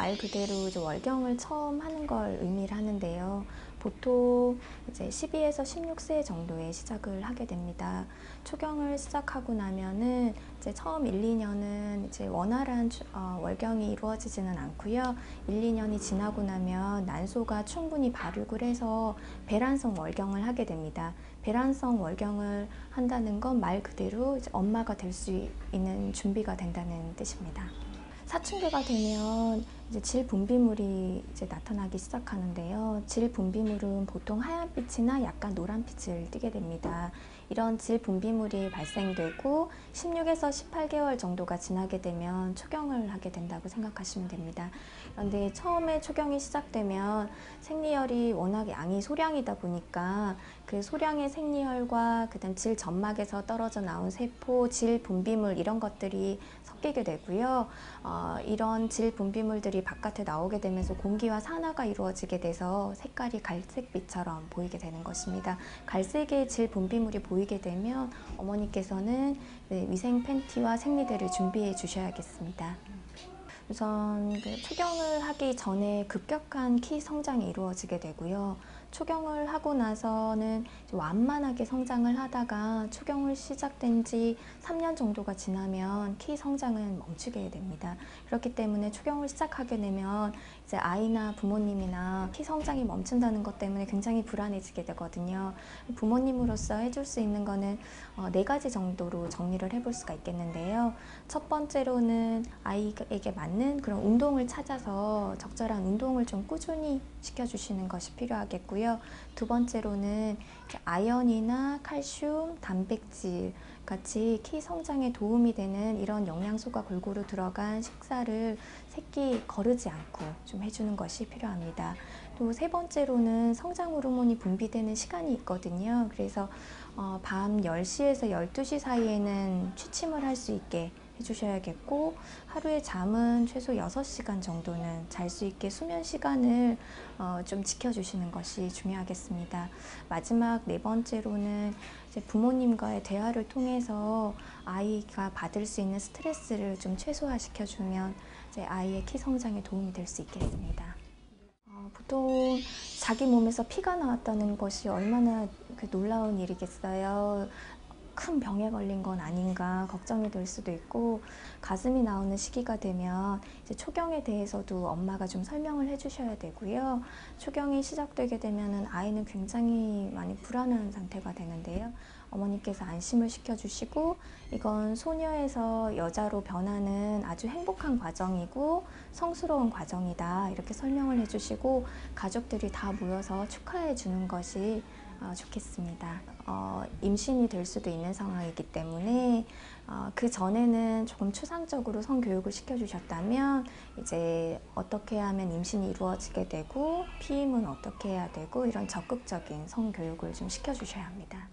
말 그대로 이제 월경을 처음 하는 걸 의미를 하는데요. 보통 이제 12에서 16세 정도에 시작을 하게 됩니다. 초경을 시작하고 나면은 이제 처음 1, 2년은 이제 원활한 월경이 이루어지지는 않고요. 1, 2년이 지나고 나면 난소가 충분히 발육을 해서 배란성 월경을 하게 됩니다. 배란성 월경을 한다는 건 말 그대로 이제 엄마가 될 수 있는 준비가 된다는 뜻입니다. 사춘기가 되면 이제 질분비물이 이제 나타나기 시작하는데요. 질분비물은 보통 하얀빛이나 약간 노란빛을 띠게 됩니다. 이런 질분비물이 발생되고 16에서 18개월 정도가 지나게 되면 초경을 하게 된다고 생각하시면 됩니다. 그런데 처음에 초경이 시작되면 생리혈이 워낙 양이 소량이다 보니까 그 소량의 생리혈과 그다음 질점막에서 떨어져 나온 세포, 질분비물 이런 것들이 섞이게 되고요. 이런 질분비물들이 바깥에 나오게 되면서 공기와 산화가 이루어지게 돼서 색깔이 갈색빛처럼 보이게 되는 것입니다. 갈색의 질분비물이 보이게 되면 어머니께서는 위생 팬티와 생리대를 준비해 주셔야겠습니다. 우선 초경을 하기 전에 급격한 키 성장이 이루어지게 되고요. 초경을 하고 나서는 완만하게 성장을 하다가 초경을 시작된 지 3년 정도가 지나면 키 성장은 멈추게 됩니다. 그렇기 때문에 초경을 시작하게 되면 이제 아이나 부모님이나 키 성장이 멈춘다는 것 때문에 굉장히 불안해지게 되거든요. 부모님으로서 해줄 수 있는 거는 4가지 정도로 정리를 해볼 수가 있겠는데요. 첫 번째로는 아이에게 맞는 그런 운동을 찾아서 적절한 운동을 좀 꾸준히 시켜주시는 것이 필요하겠고요. 두 번째로는 아연이나 칼슘, 단백질 같이 키 성장에 도움이 되는 이런 영양소가 골고루 들어간 식사를 새끼 거르지 않고 좀 해주는 것이 필요합니다. 또 세 번째로는 성장 호르몬이 분비되는 시간이 있거든요. 그래서 밤 10시에서 12시 사이에는 취침을 할 수 있게 해주셔야겠고, 하루에 잠은 최소 6시간 정도는 잘 수 있게 수면 시간을 좀 지켜주시는 것이 중요하겠습니다. 마지막 4번째로는 이제 부모님과의 대화를 통해서 아이가 받을 수 있는 스트레스를 좀 최소화시켜주면 이제 아이의 키 성장에 도움이 될 수 있겠습니다. 보통 자기 몸에서 피가 나왔다는 것이 얼마나 놀라운 일이겠어요. 큰 병에 걸린 건 아닌가 걱정이 될 수도 있고, 가슴이 나오는 시기가 되면 이제 초경에 대해서도 엄마가 좀 설명을 해주셔야 되고요. 초경이 시작되게 되면은 아이는 굉장히 많이 불안한 상태가 되는데요. 어머니께서 안심을 시켜주시고, 이건 소녀에서 여자로 변하는 아주 행복한 과정이고 성스러운 과정이다 이렇게 설명을 해주시고 가족들이 다 모여서 축하해 주는 것이 좋겠습니다. 임신이 될 수도 있는 상황이기 때문에 그 전에는 조금 추상적으로 성교육을 시켜주셨다면 이제 어떻게 하면 임신이 이루어지게 되고 피임은 어떻게 해야 되고 이런 적극적인 성교육을 좀 시켜주셔야 합니다.